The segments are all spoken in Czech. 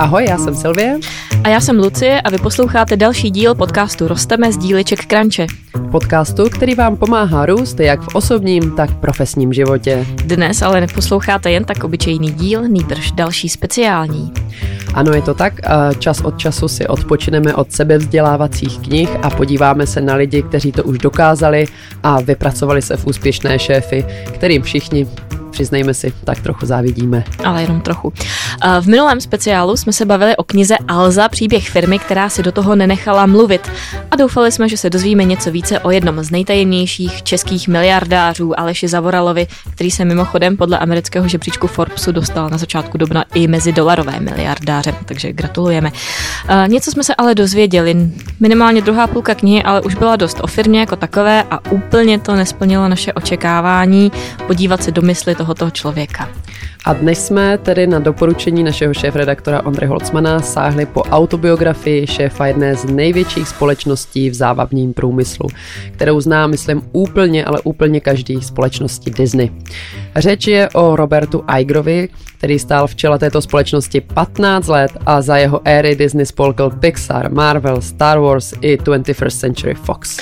Ahoj, já jsem Silvie. A já jsem Lucie a vy posloucháte další díl podcastu Rosteme z díly Czech Crunche. Podcastu, který vám pomáhá růst jak v osobním, tak profesním životě. Dnes ale neposloucháte jen tak obyčejný díl, nýbrž další speciální. Ano, je to tak. Čas od času si odpočineme od sebevzdělávacích knih a podíváme se na lidi, kteří to už dokázali a vypracovali se v úspěšné šéfy, kterým všichni, přiznejme si, tak trochu závidíme. Ale jenom trochu. V minulém speciálu jsme se bavili o knize Alza, příběh firmy, která si do toho nenechala mluvit. A doufali jsme, že se dozvíme něco více o jednom z nejtajemnějších českých miliardářů Aleši Zavoralovi, který se mimochodem podle amerického žebříčku Forbesu dostal na začátku dubna i mezi dolarové miliardáře. Takže gratulujeme. Něco jsme se ale dozvěděli. Minimálně druhá půlka knihy ale už byla dost o firmě jako takové a úplně to nesplnilo naše očekávání podívat se do mysli tohoto člověka. A dnes jsme tedy na doporučení našeho šéfredaktora Ondřeje Holzmana sáhli po autobiografii šéfa jedné z největších společností v zábavním průmyslu, kterou zná, myslím, úplně, ale úplně každý, společnosti Disney. Řeč je o Robertu Igerovi, který stál v čele této společnosti 15 let a za jeho éry Disney spolkl Pixar, Marvel, Star Wars i 21st Century Fox.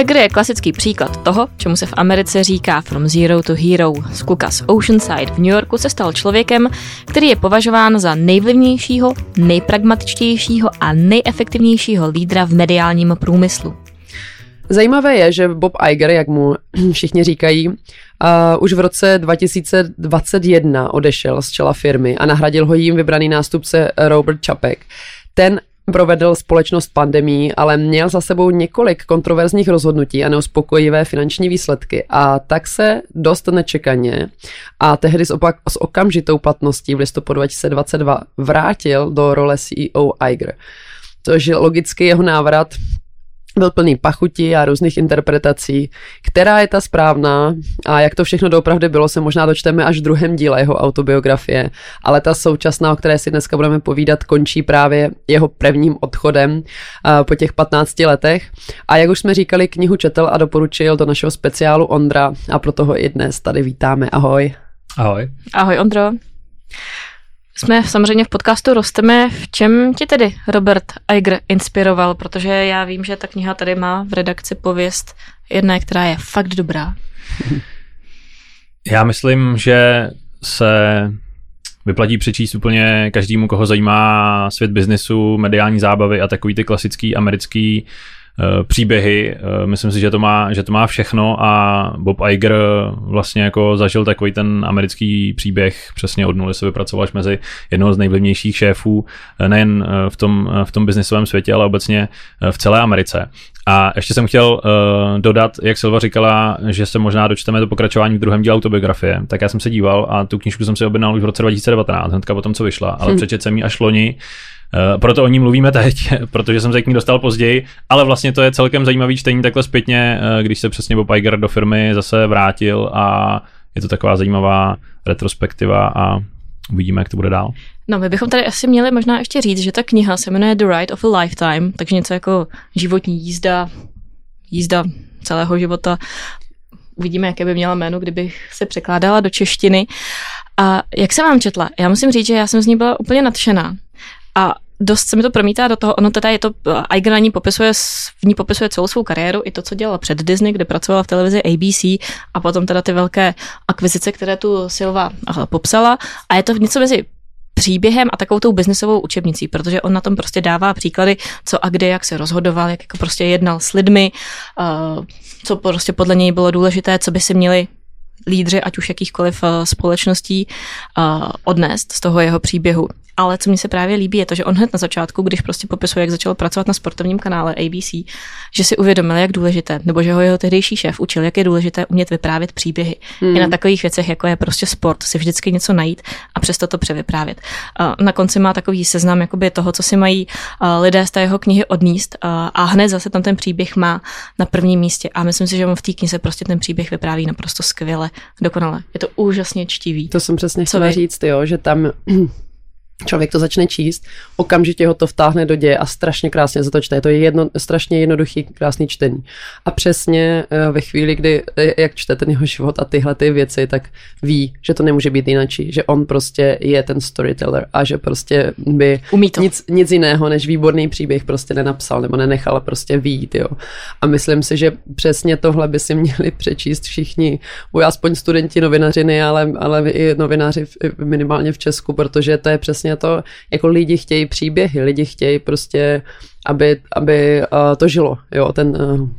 Iger je klasický příklad toho, čemu se v Americe říká From Zero to Hero. Z kluka z Oceanside v New Yorku se stal člověkem, který je považován za nejvlivnějšího, nejpragmatičtějšího a nejefektivnějšího lídra v mediálním průmyslu. Zajímavé je, že Bob Iger, jak mu všichni říkají, už v roce 2021 odešel z čela firmy a nahradil ho jím vybraný nástupce Robert Chapek. Ten provedl společnost pandemii, ale měl za sebou několik kontroverzních rozhodnutí a neuspokojivé finanční výsledky a tak se dost nečekaně a tehdy s okamžitou platností v listopadu 2022 vrátil do role CEO Iger. Což logicky jeho návrat byl plný pachutí a různých interpretací, která je ta správná a jak to všechno doopravdy bylo, se možná dočteme až v druhém díle jeho autobiografie, ale ta současná, o které si dneska budeme povídat, končí právě jeho prvním odchodem po těch 15 letech a jak už jsme říkali, knihu četl a doporučil do našeho speciálu Ondra a proto ho i dnes tady vítáme. Ahoj. Ahoj. Ahoj Ondro. Jsme samozřejmě v podcastu Rosteme. V čem ti tedy Robert Iger inspiroval? Protože já vím, že ta kniha tady má v redakci pověst jedné, která je fakt dobrá. Já myslím, že se vyplatí přečíst úplně každému, koho zajímá svět biznesu, mediální zábavy a takový ty klasický americký příběhy. Myslím si, že to má všechno a Bob Iger vlastně jako zažil takový ten americký příběh, přesně od nuly se vypracoval až mezi jednoho z nejvlivnějších šéfů, nejen v tom biznesovém světě, ale obecně v celé Americe. A ještě jsem chtěl dodat, jak Silva říkala, že se možná dočteme do pokračování v druhém díle autobiografie, tak já jsem se díval a tu knížku jsem si objednal už v roce 2019, hnedka potom, co vyšla, ale přečet jsem ji až loni. Proto o ní mluvíme teď, protože jsem se k ní dostal později, ale vlastně to je celkem zajímavý čtení takhle zpětně, když se přesně Bob Iger do firmy zase vrátil a je to taková zajímavá retrospektiva a uvidíme, jak to bude dál. No, my bychom tady asi měli možná ještě říct, že ta kniha se jmenuje The Ride of a Lifetime, takže něco jako životní jízda celého života. Uvidíme, jaké by měla jméno, kdybych se překládala do češtiny. A jak se vám četla? Já musím říct, že já jsem z ní byla úplně nadšená. A dost se mi to promítá do toho, ono teda je to, Iger v ní popisuje celou svou kariéru, i to, co dělala před Disney, kde pracovala v televizi ABC a potom teda ty velké akvizice, které tu Silva popsala. A je to něco mezi příběhem a takovou tou biznesovou učebnicí, protože on na tom prostě dává příklady, co a kde, jak se rozhodoval, jak jako prostě jednal s lidmi, co prostě podle něj bylo důležité, co by si měli lídři, ať už jakýchkoliv společností, odnést z toho jeho příběhu. Ale co mi se právě líbí, je to, že on hned na začátku, když prostě popisuje, jak začal pracovat na sportovním kanále ABC, že si uvědomil, jak důležité, nebo že ho jeho tehdejší šéf učil, jak je důležité umět vyprávět příběhy. I na takových věcech, jako je prostě sport, si vždycky něco najít a přesto to převyprávět. Na konci má takový seznam jakoby toho, co si mají lidé z té jeho knihy odníst a hned zase tam ten příběh má na prvním místě. A myslím si, že on v té knize prostě ten příběh vypráví naprosto skvěle, dokonale. Je to úžasně čtivý. To jsem přesně chtěla říct, jo, že tam Člověk to začne číst, okamžitě ho to vtáhne do děje a strašně krásně se to čte. To je strašně jednoduchý, krásný čtení. A přesně ve chvíli, kdy jak čte ten jeho život a tyhle ty věci, tak ví, že to nemůže být jinačí, že on prostě je ten storyteller a že prostě by nic jiného než výborný příběh prostě nenapsal nebo nenechala prostě vyjít, jo. A myslím si, že přesně tohle by si měli přečíst všichni, aspoň studenti novinařiny, ale i novináři minimálně v Česku, protože to je přesně to, jako lidi chtějí příběhy, lidi chtějí prostě, aby to žilo, jo,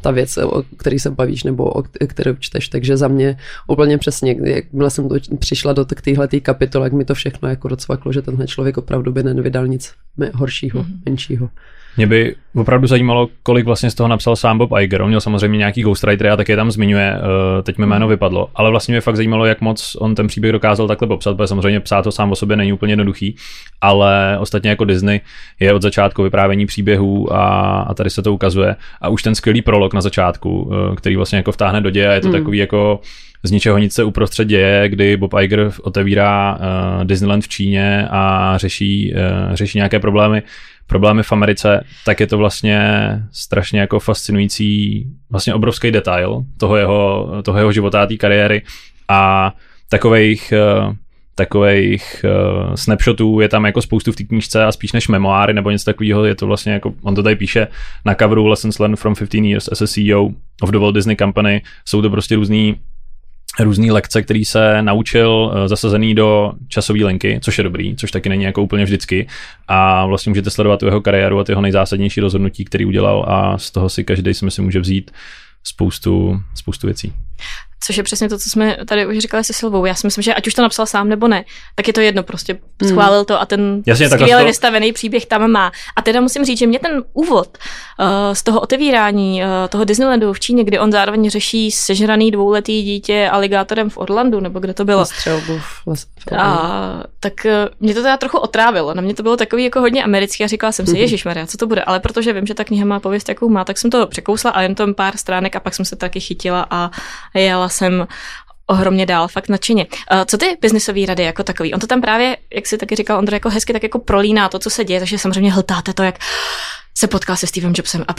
ta věc, o který se bavíš nebo o kterou čteš, takže za mě úplně přesně, jakmile jsem přišla do téhletý kapitol, jak mi to všechno jako docvaklo, že tenhle člověk opravdu by nevydal nic horšího, menšího. Mě by opravdu zajímalo, kolik vlastně z toho napsal sám Bob Iger. On měl samozřejmě nějaký ghostwriter a tak je tam zmiňuje, teď mi jméno vypadlo, ale vlastně mě fakt zajímalo, jak moc on ten příběh dokázal takhle popsat, protože samozřejmě psát to sám o sobě není úplně jednoduchý, ale ostatně jako Disney je od začátku vyprávění příběhů a tady se to ukazuje a už ten skvělý prolog na začátku, který vlastně jako vtáhne do děje a je to takový jako z ničeho nic se uprostřed děje, kdy Bob Iger otevírá Disneyland v Číně a řeší nějaké problémy v Americe, tak je to vlastně strašně jako fascinující, vlastně obrovský detail toho jeho života a té kariéry a takových snapshotů je tam jako spoustu v té knížce a spíš než memoáry nebo něco takového, je to vlastně jako, on to tady píše na coveru Lessons Learned from 15 Years as a CEO of the Walt Disney Company, jsou to prostě různý lekce, který se naučil, zasazený do časové linky, což je dobrý, což taky není jako úplně vždycky. A vlastně můžete sledovat jeho kariéru a jeho nejzásadnější rozhodnutí, který udělal a z toho si každý si myslím může vzít spoustu věcí. Což je přesně to, co jsme tady už říkali se Silvou. Já si myslím, že ať už to napsal sám nebo ne, tak je to jedno, prostě schválil to a ten skvěle vystavený příběh tam má. A teda musím říct, že mě ten úvod z toho otevírání toho Disneylandu v Číně, kdy on zároveň řeší sežraný dvouletý dítě aligátorem v Orlandu, nebo kde to bylo. Tak mě to teda trochu otrávilo. Na mě to bylo takový jako hodně americký a říkala jsem si, ježišmarja, co to bude, ale protože vím, že ta kniha má pověst, jakou má, tak jsem to překousla a jen tam pár stránek a pak jsem se taky chytila a jela jsem ohromně dál, fakt nadšeně. Co ty biznisový rady jako takový? On to tam právě, jak si taky říkal Ondra, jako hezky tak jako prolíná to, co se děje, takže samozřejmě hltáte to, jak se potkal se Stevem Jobsem a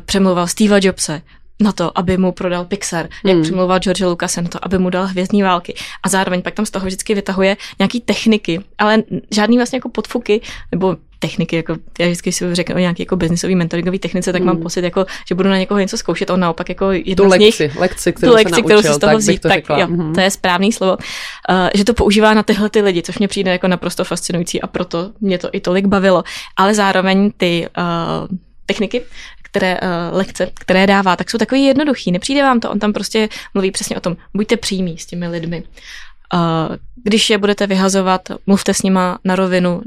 přemluval Steva Jobse na to, aby mu prodal Pixar, jak přemluval George Lucas na to, aby mu dal Hvězdní války. A zároveň pak tam z toho vždycky vytahuje nějaký techniky, ale žádný vlastně jako podfuky nebo techniky, jako já vždycky si řeknu o nějaký jako biznisový mentoringový technice, tak mám pocit, jako, že budu na někoho něco zkoušet, on naopak jako jednu z nich, tu lekci, kterou si z toho vzít, tak jo, to je správný slovo, že to používá na tyhle ty lidi, což mě přijde jako naprosto fascinující a proto mě to i tolik bavilo, ale zároveň ty techniky, lekce, které dává, tak jsou takový jednoduchý, nepřijde vám to, on tam prostě mluví přesně o tom, buďte přímí s těmi lidmi, když je budete vyhazovat, mluvte s nima na rovinu,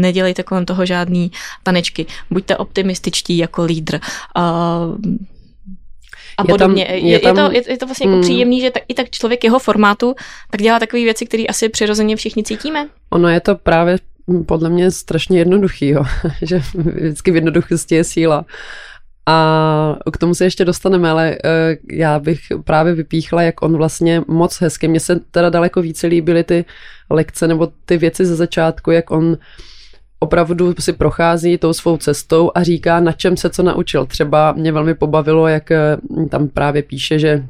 nedělejte kolem toho žádný tanečky, buďte optimističtí jako lídr a podobně. Je to vlastně jako příjemný, že i tak člověk jeho formátu tak dělá takové věci, které asi přirozeně všichni cítíme. Ono je to právě podle mě strašně jednoduchý, jo? Že vždycky v jednoduchosti je síla. A k tomu se ještě dostaneme, ale já bych právě vypíchla, jak on vlastně moc hezky, mně se teda daleko více líbily ty lekce nebo ty věci ze začátku, jak on opravdu si prochází tou svou cestou a říká, na čem se co naučil. Třeba mě velmi pobavilo, jak tam právě píše, že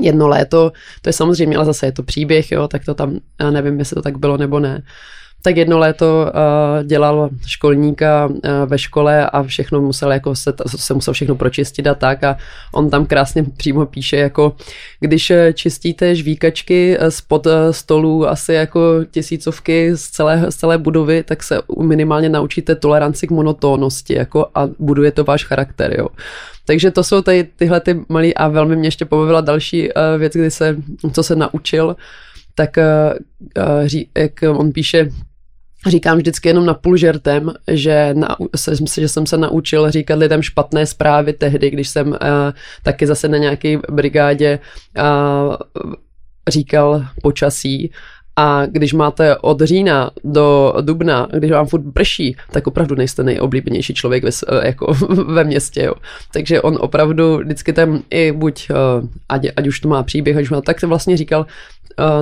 jedno léto, to je samozřejmě, ale zase je to příběh, jo, tak to tam, já nevím, jestli to tak bylo nebo ne. Tak jedno léto dělal školníka ve škole a všechno musel jako se musel všechno pročistit a tak a on tam krásně přímo píše jako když čistíte žvíkačky spod stolů asi jako 1000ovky z celé budovy, tak se minimálně naučíte toleranci k monotónnosti jako a buduje to váš charakter, jo. Takže to jsou tady tyhle ty malý a velmi mě ještě pobavila další věc, co se naučil, tak jak on píše, říkám vždycky jenom na půl žertem, že jsem se naučil říkat lidem špatné zprávy tehdy, když jsem taky zase na nějaké brigádě říkal počasí. A když máte od října do dubna, když vám furt prší, tak opravdu nejste nejoblíbenější člověk jako ve městě. Jo. Takže on opravdu vždycky tam i buď, ať už to má příběh, ať už má, tak se vlastně říkal,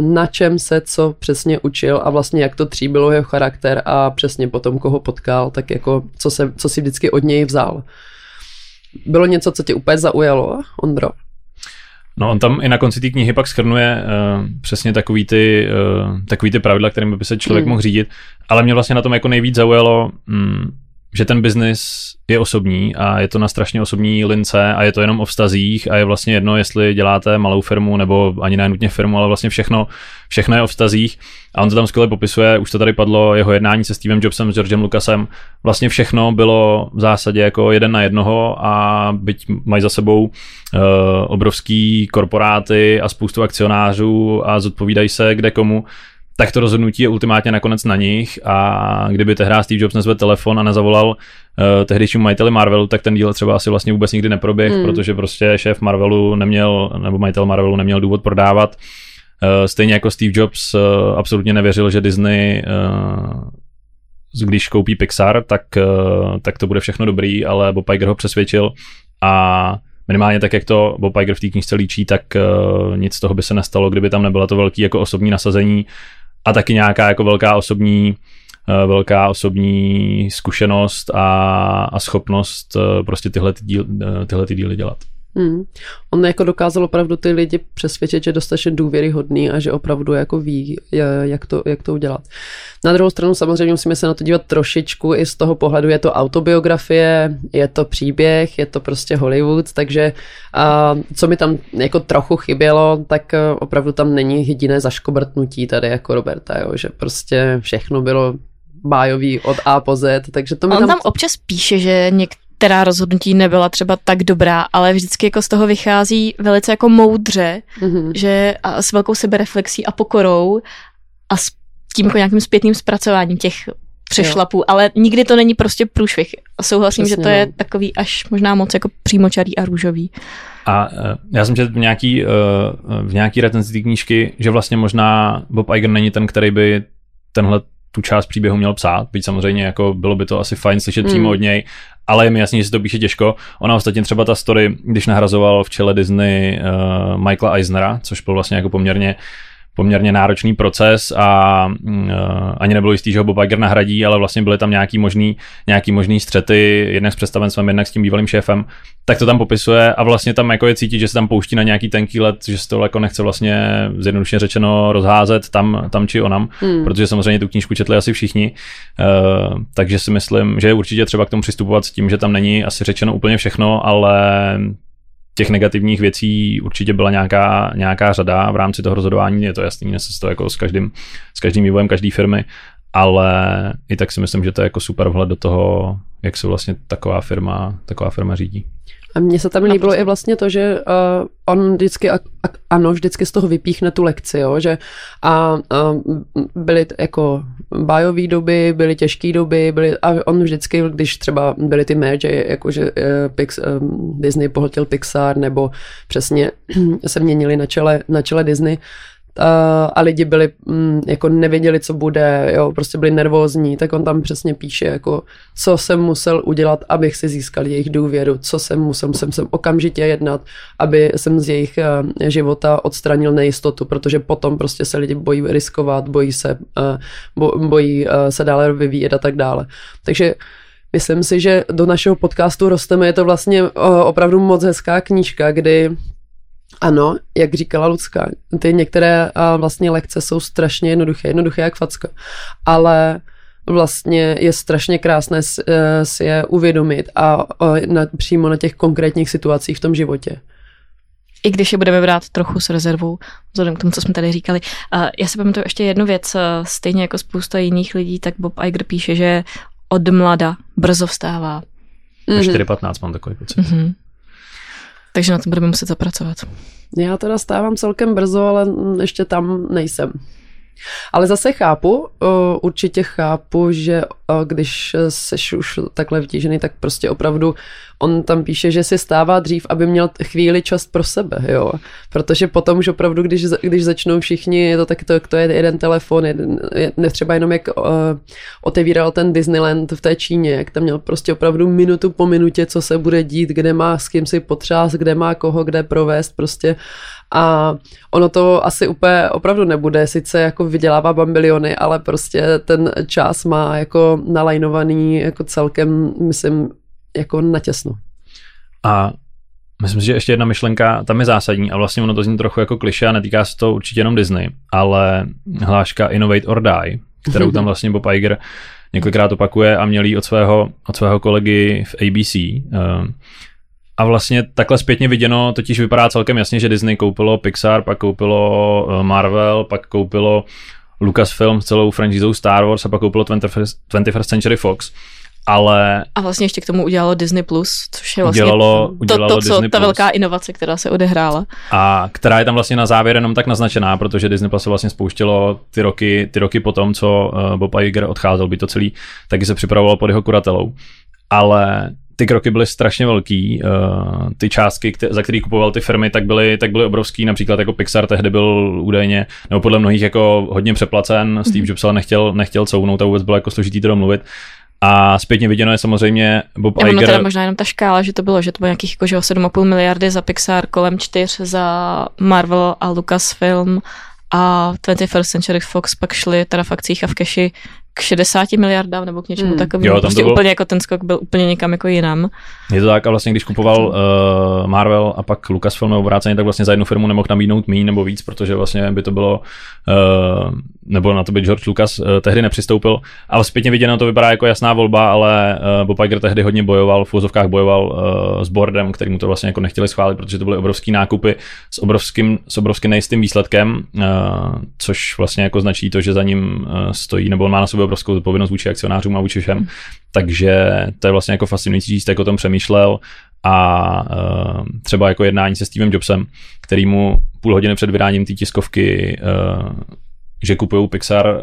na čem se co přesně učil a vlastně jak to tříbilo jeho charakter a přesně potom koho potkal, tak jako co si vždycky od něj vzal. Bylo něco, co tě úplně zaujalo, Ondro? No, on tam i na konci té knihy pak shrnuje přesně takový ty pravidla, kterými by se člověk mohl řídit, ale mě vlastně na tom jako nejvíc zaujalo, že ten biznis je osobní a je to na strašně osobní lince a je to jenom o vztazích a je vlastně jedno, jestli děláte malou firmu nebo ani nenutně firmu, ale vlastně všechno je o vztazích a on to tam skvěle popisuje, už to tady padlo, jeho jednání se Stevem Jobsem, s Georgem Lucasem, vlastně všechno bylo v zásadě jako jeden na jednoho a byť mají za sebou obrovský korporáty a spoustu akcionářů a zodpovídají se kde komu, tak to rozhodnutí je ultimátně nakonec na nich a kdyby tehdy Steve Jobs nezvedl telefon a nezavolal tehdejšímu majiteli Marvelu, tak ten díl třeba asi vlastně vůbec nikdy neproběh, protože prostě šéf Marvelu neměl, nebo majitel Marvelu neměl důvod prodávat. Stejně jako Steve Jobs absolutně nevěřil, že Disney, když koupí Pixar, tak to bude všechno dobrý, ale Bob Iger ho přesvědčil a minimálně tak, jak to Bob Iger v té knížce líčí, tak nic z toho by se nestalo, kdyby tam nebylo to velký jako osobní nasazení a taky nějaká jako velká osobní zkušenost a schopnost prostě tyhle ty díly dělat. On jako dokázal opravdu ty lidi přesvědčit, že dostatečně důvěryhodný a že opravdu jako ví, jak to udělat. Na druhou stranu samozřejmě musíme se na to dívat trošičku i z toho pohledu, je to autobiografie, je to příběh, je to prostě Hollywood, takže co mi tam jako trochu chybělo, tak opravdu tam není jediné zaškobrtnutí tady jako Roberta, jo, že prostě všechno bylo bájový od A po Z, takže to mi tam... On tam občas píše, že která rozhodnutí nebyla třeba tak dobrá, ale vždycky jako z toho vychází velice jako moudře, že a s velkou sebereflexí a pokorou a s tím jako nějakým zpětným zpracováním těch přešlapů, ale nikdy to není prostě průšvih. A souhlasím, přesně, že to je takový až možná moc jako přímočarý a růžový. A já jsem četl v nějaký recenzi té knížky, že vlastně možná Bob Iger není ten, který by tenhle tu část příběhu měl psát, byť samozřejmě jako bylo by to asi fajn slyšet přímo od něj, ale je mi jasný, že se to píše těžko. Ona ostatně třeba ta story, když nahrazoval v čele Disney Michaela Eisnera, což byl vlastně jako poměrně náročný proces a ani nebylo jistý, že ho Bob Iger nahradí, ale vlastně byly tam nějaký možný střety, jednak s představenstvem, jednak s tím bývalým šéfem, tak to tam popisuje a vlastně tam jako je cítit, že se tam pouští na nějaký tenký led, že se to jako nechce vlastně zjednodušeně řečeno rozházet tam či onam, protože samozřejmě tu knížku četli asi všichni, takže si myslím, že je určitě třeba k tomu přistupovat s tím, že tam není asi řečeno úplně všechno, ale těch negativních věcí určitě byla nějaká řada v rámci toho rozhodování, je to jasný, nese to jako s každým vývojem každé firmy, ale i tak si myslím, že to je jako super vhled do toho, jak se vlastně taková firma řídí. A mně se tam líbilo i vlastně to, že on vždycky, vždycky z toho vypíchne tu lekci, jo, že byly jako bájové doby, byly těžké doby, a on vždycky, když třeba byly ty merge, jakože Disney pohltil Pixar, nebo přesně se měnili na čele Disney, a lidi byli, jako nevěděli, co bude, jo, prostě byli nervózní, tak on tam přesně píše, jako, co jsem musel udělat, abych si získal jejich důvěru, co jsem musel, jsem okamžitě jednat, aby jsem z jejich života odstranil nejistotu, protože potom prostě se lidi bojí riskovat, bojí se dále vyvíjet a tak dále. Takže myslím si, že do našeho podcastu Rosteme je to vlastně opravdu moc hezká knížka, kdy ano, jak říkala Lucka, ty některé vlastně lekce jsou strašně jednoduché jak facka, ale vlastně je strašně krásné si je uvědomit a přímo na těch konkrétních situacích v tom životě. I když je budeme brát trochu s rezervou, vzhledem k tomu, co jsme tady říkali. Já si pamatuju ještě jednu věc, stejně jako spousta jiných lidí, tak Bob Iger píše, že od mlada brzo vstává. 4:15 mám takový pocit. Mm-hmm. Takže na tom budeme muset zapracovat. Já teda stávám celkem brzo, ale ještě tam nejsem. Ale zase chápu, určitě chápu, že když seš už takhle vtížený, tak prostě opravdu on tam píše, že si stává dřív, aby měl chvíli čas pro sebe, jo. Protože potom už opravdu, když začnou všichni, je to tak, to je jeden telefon, třeba jenom jak otevíral ten Disneyland v té Číně, jak tam měl prostě opravdu minutu po minutě, co se bude dít, kde má s kým si potřást, kde má koho, kde provést prostě. A ono to asi úplně opravdu nebude, sice jako vydělává bambiliony, ale prostě ten čas má jako nalajnovaný jako celkem, myslím, jako natěsno. A myslím si, že ještě jedna myšlenka, tam je zásadní a vlastně ono to zní trochu jako klišé a netýká se to určitě jenom Disney, ale hláška Innovate or Die, kterou tam vlastně Bob Iger několikrát opakuje a měl ji od svého kolegy v ABC. A vlastně takhle zpětně viděno totiž vypadá celkem jasně, že Disney koupilo Pixar, pak koupilo Marvel, pak koupilo Lucasfilm s celou franšízou Star Wars a pak koupilo 21st Century Fox. Ale... A vlastně ještě k tomu udělalo Disney Plus, což je vlastně udělalo Disney Plus, ta velká inovace, která se odehrála. A která je tam vlastně na závěr jenom tak naznačená, protože Disney Plus se vlastně spouštělo ty roky potom, co Bob Iger odcházel, by to celý taky se připravovalo pod jeho kuratelou. Ale ty kroky byly strašně velký, ty částky, za který kupoval ty firmy, tak byly obrovský, například jako Pixar tehdy byl údajně, nebo podle mnohých jako hodně přeplacen, Steve Jobs ale nechtěl counout a vůbec bylo jako složitý to domluvit. A zpětně viděno je samozřejmě Bob Iger. Ono teda možná jenom ta škála, že to bylo nějakých jako, že 7,5 miliardy za Pixar, kolem 4 za Marvel a Lucasfilm a 21st Century Fox pak šli teda v akcích a v keši k 60 miliardám nebo k něčemu takovému. Prostě bylo... úplně jako ten skok byl úplně někam jako jinam. Je to tak a vlastně když kupoval Marvel a pak Lucasfilm nebo obráceně, tak vlastně za jednu firmu nemohl nabídnout míň nebo víc, protože vlastně by to bylo, nebo na to by George Lucas tehdy nepřistoupil. Ale zpětně viděno to vypadá jako jasná volba, ale Bob Iger tehdy hodně bojoval, v úzovkách bojoval s boardem, který mu to vlastně jako nechtěli schválit, protože to byly obrovský nákupy s obrovským nejistým výsledkem, což vlastně jako značí to, že za ním stojí nebo on má na sobě obrovskou odpovědnost vůči akcionářům a vůči všem. Takže to je vlastně jako fascinující říct, jak o tom přemýšlel a třeba jako jednání se Stevem Jobsem, který mu půl hodiny před vydáním té tiskovky, že kupují Pixar,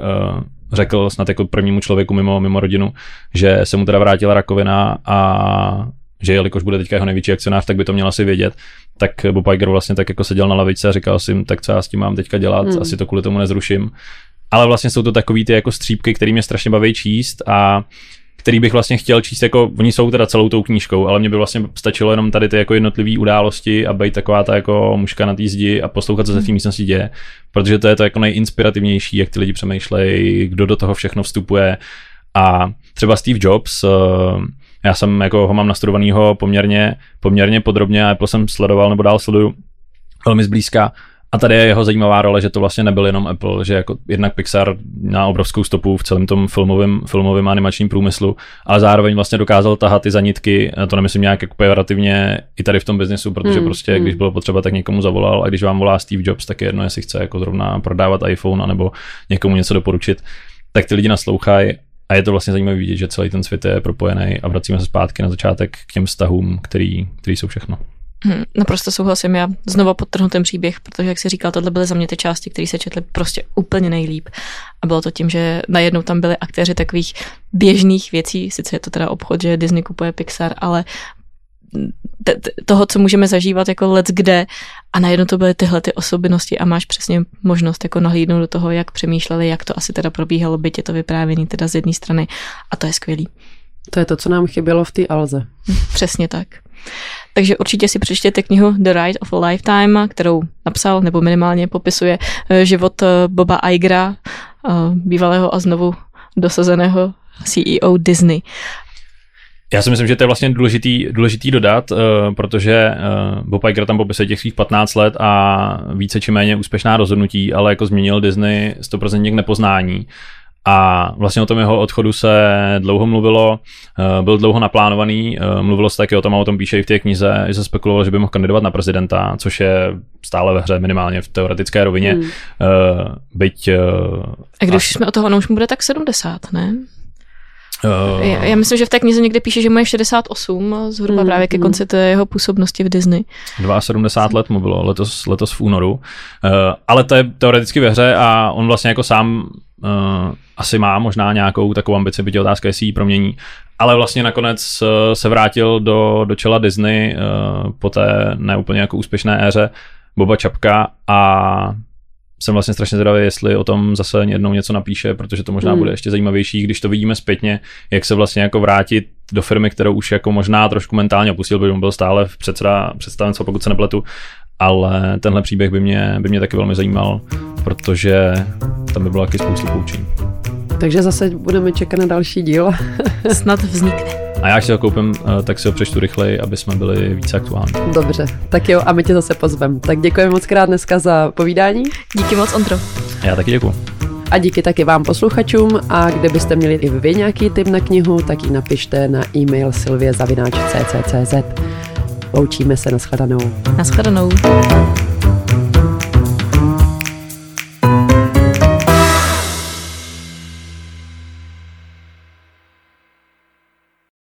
řekl snad jako prvnímu člověku mimo rodinu, že se mu teda vrátila rakovina a že jelikož bude teďka jeho největší akcionář, tak by to měl asi vědět. Tak Bob Iger vlastně tak jako seděl na lavici a říkal si jim, tak co já s tím mám teďka dělat, asi to kvůli tomu nezruším. Ale vlastně jsou to takový ty jako střípky, který mě strašně baví číst a který bych vlastně chtěl číst, jako oni jsou teda celou tou knížkou, ale mě by vlastně stačilo jenom tady ty jako jednotlivý události a být taková ta jako muška na té zdi a poslouchat, co se v té místnosti děje, protože to je to jako nejinspirativnější, jak ty lidi přemýšlejí, kdo do toho všechno vstupuje. A třeba Steve Jobs, já jsem jako ho mám nastudovanýho poměrně podrobně a Apple jsem sledoval nebo dál sleduju velmi zblízka. A tady je jeho zajímavá role, že to vlastně nebyl jenom Apple, že jako jednak Pixar má obrovskou stopu v celém tom filmovém animačním průmyslu, ale zároveň vlastně dokázal tahat ty zanitky, to nemyslím nějak jako pejorativně i tady v tom biznesu, protože prostě když bylo potřeba, tak někomu zavolal a když vám volá Steve Jobs, tak je jedno, jestli chce jako zrovna prodávat iPhone anebo někomu něco doporučit, tak ty lidi naslouchají a je to vlastně zajímavé vidět, že celý ten svět je propojený a vracíme se zpátky na začátek k těm vztahům, který jsou všechno. Naprosto souhlasím, já znovu podtrhnu ten příběh, protože jak jsi říkal, tohle byly za mě ty části, které se četly prostě úplně nejlíp a bylo to tím, že najednou tam byli aktéři takových běžných věcí, sice je to teda obchod, že Disney kupuje Pixar, ale toho, co můžeme zažívat jako let kde a najednou to byly tyhle ty osobnosti a máš přesně možnost jako nahlídnout do toho, jak přemýšleli, jak to asi teda probíhalo, byť je to vyprávěný teda z jedné strany a to je skvělý. To je to, co nám chybělo v té Alze. Přesně tak. Takže určitě si přečtěte knihu The Ride of a Lifetime, kterou napsal nebo minimálně popisuje život Boba Igera, bývalého a znovu dosazeného CEO Disney. Já si myslím, že to je vlastně důležitý dodat, protože Bob Iger tam popisuje těch svých 15 let a více či méně úspěšná rozhodnutí, ale jako změnil Disney 100% k nepoznání. A vlastně o tom jeho odchodu se dlouho mluvilo, byl dlouho naplánovaný, mluvilo se taky o tom a o tom píše i v té knize, že se spekulovalo, že by mohl kandidovat na prezidenta, což je stále ve hře, minimálně v teoretické rovině. Byť... A když jsme o toho, ono už mu bude tak 70, ne? Já myslím, že v té knize někde píše, že mu je 68, zhruba právě ke konci té jeho působnosti v Disney. 72 let mu bylo, letos v únoru. Ale to je teoreticky ve hře a on vlastně jako sám asi má možná nějakou takovou ambici, byť je otázka, jestli ji promění. Ale vlastně nakonec se vrátil do čela Disney po té neúplně jako úspěšné éře Boba Chapka a jsem vlastně strašně zvědavý, jestli o tom zase jednou něco napíše, protože to možná bude ještě zajímavější, když to vidíme zpětně, jak se vlastně jako vrátit do firmy, kterou už jako možná trošku mentálně opustil, protože on byl stále představenstvo, pokud se nepletu, ale tenhle příběh by mě taky velmi zajímal, protože tam by bylo taky spoustu poučení. Takže zase budeme čekat na další díl. Snad vznikne. A já, až si ho koupím, tak si ho přečtu rychleji, aby jsme byli více aktuální. Dobře, tak jo, a my tě zase pozvem. Tak děkujeme moc krát dneska za povídání. Díky moc, Ondro. Já taky děkuju. A díky taky vám posluchačům, a kdybyste měli i vy nějaký tip na knihu, tak ji napište na e-mail silvie@ccc.cz. Loučíme se, nashledanou. Nashledanou.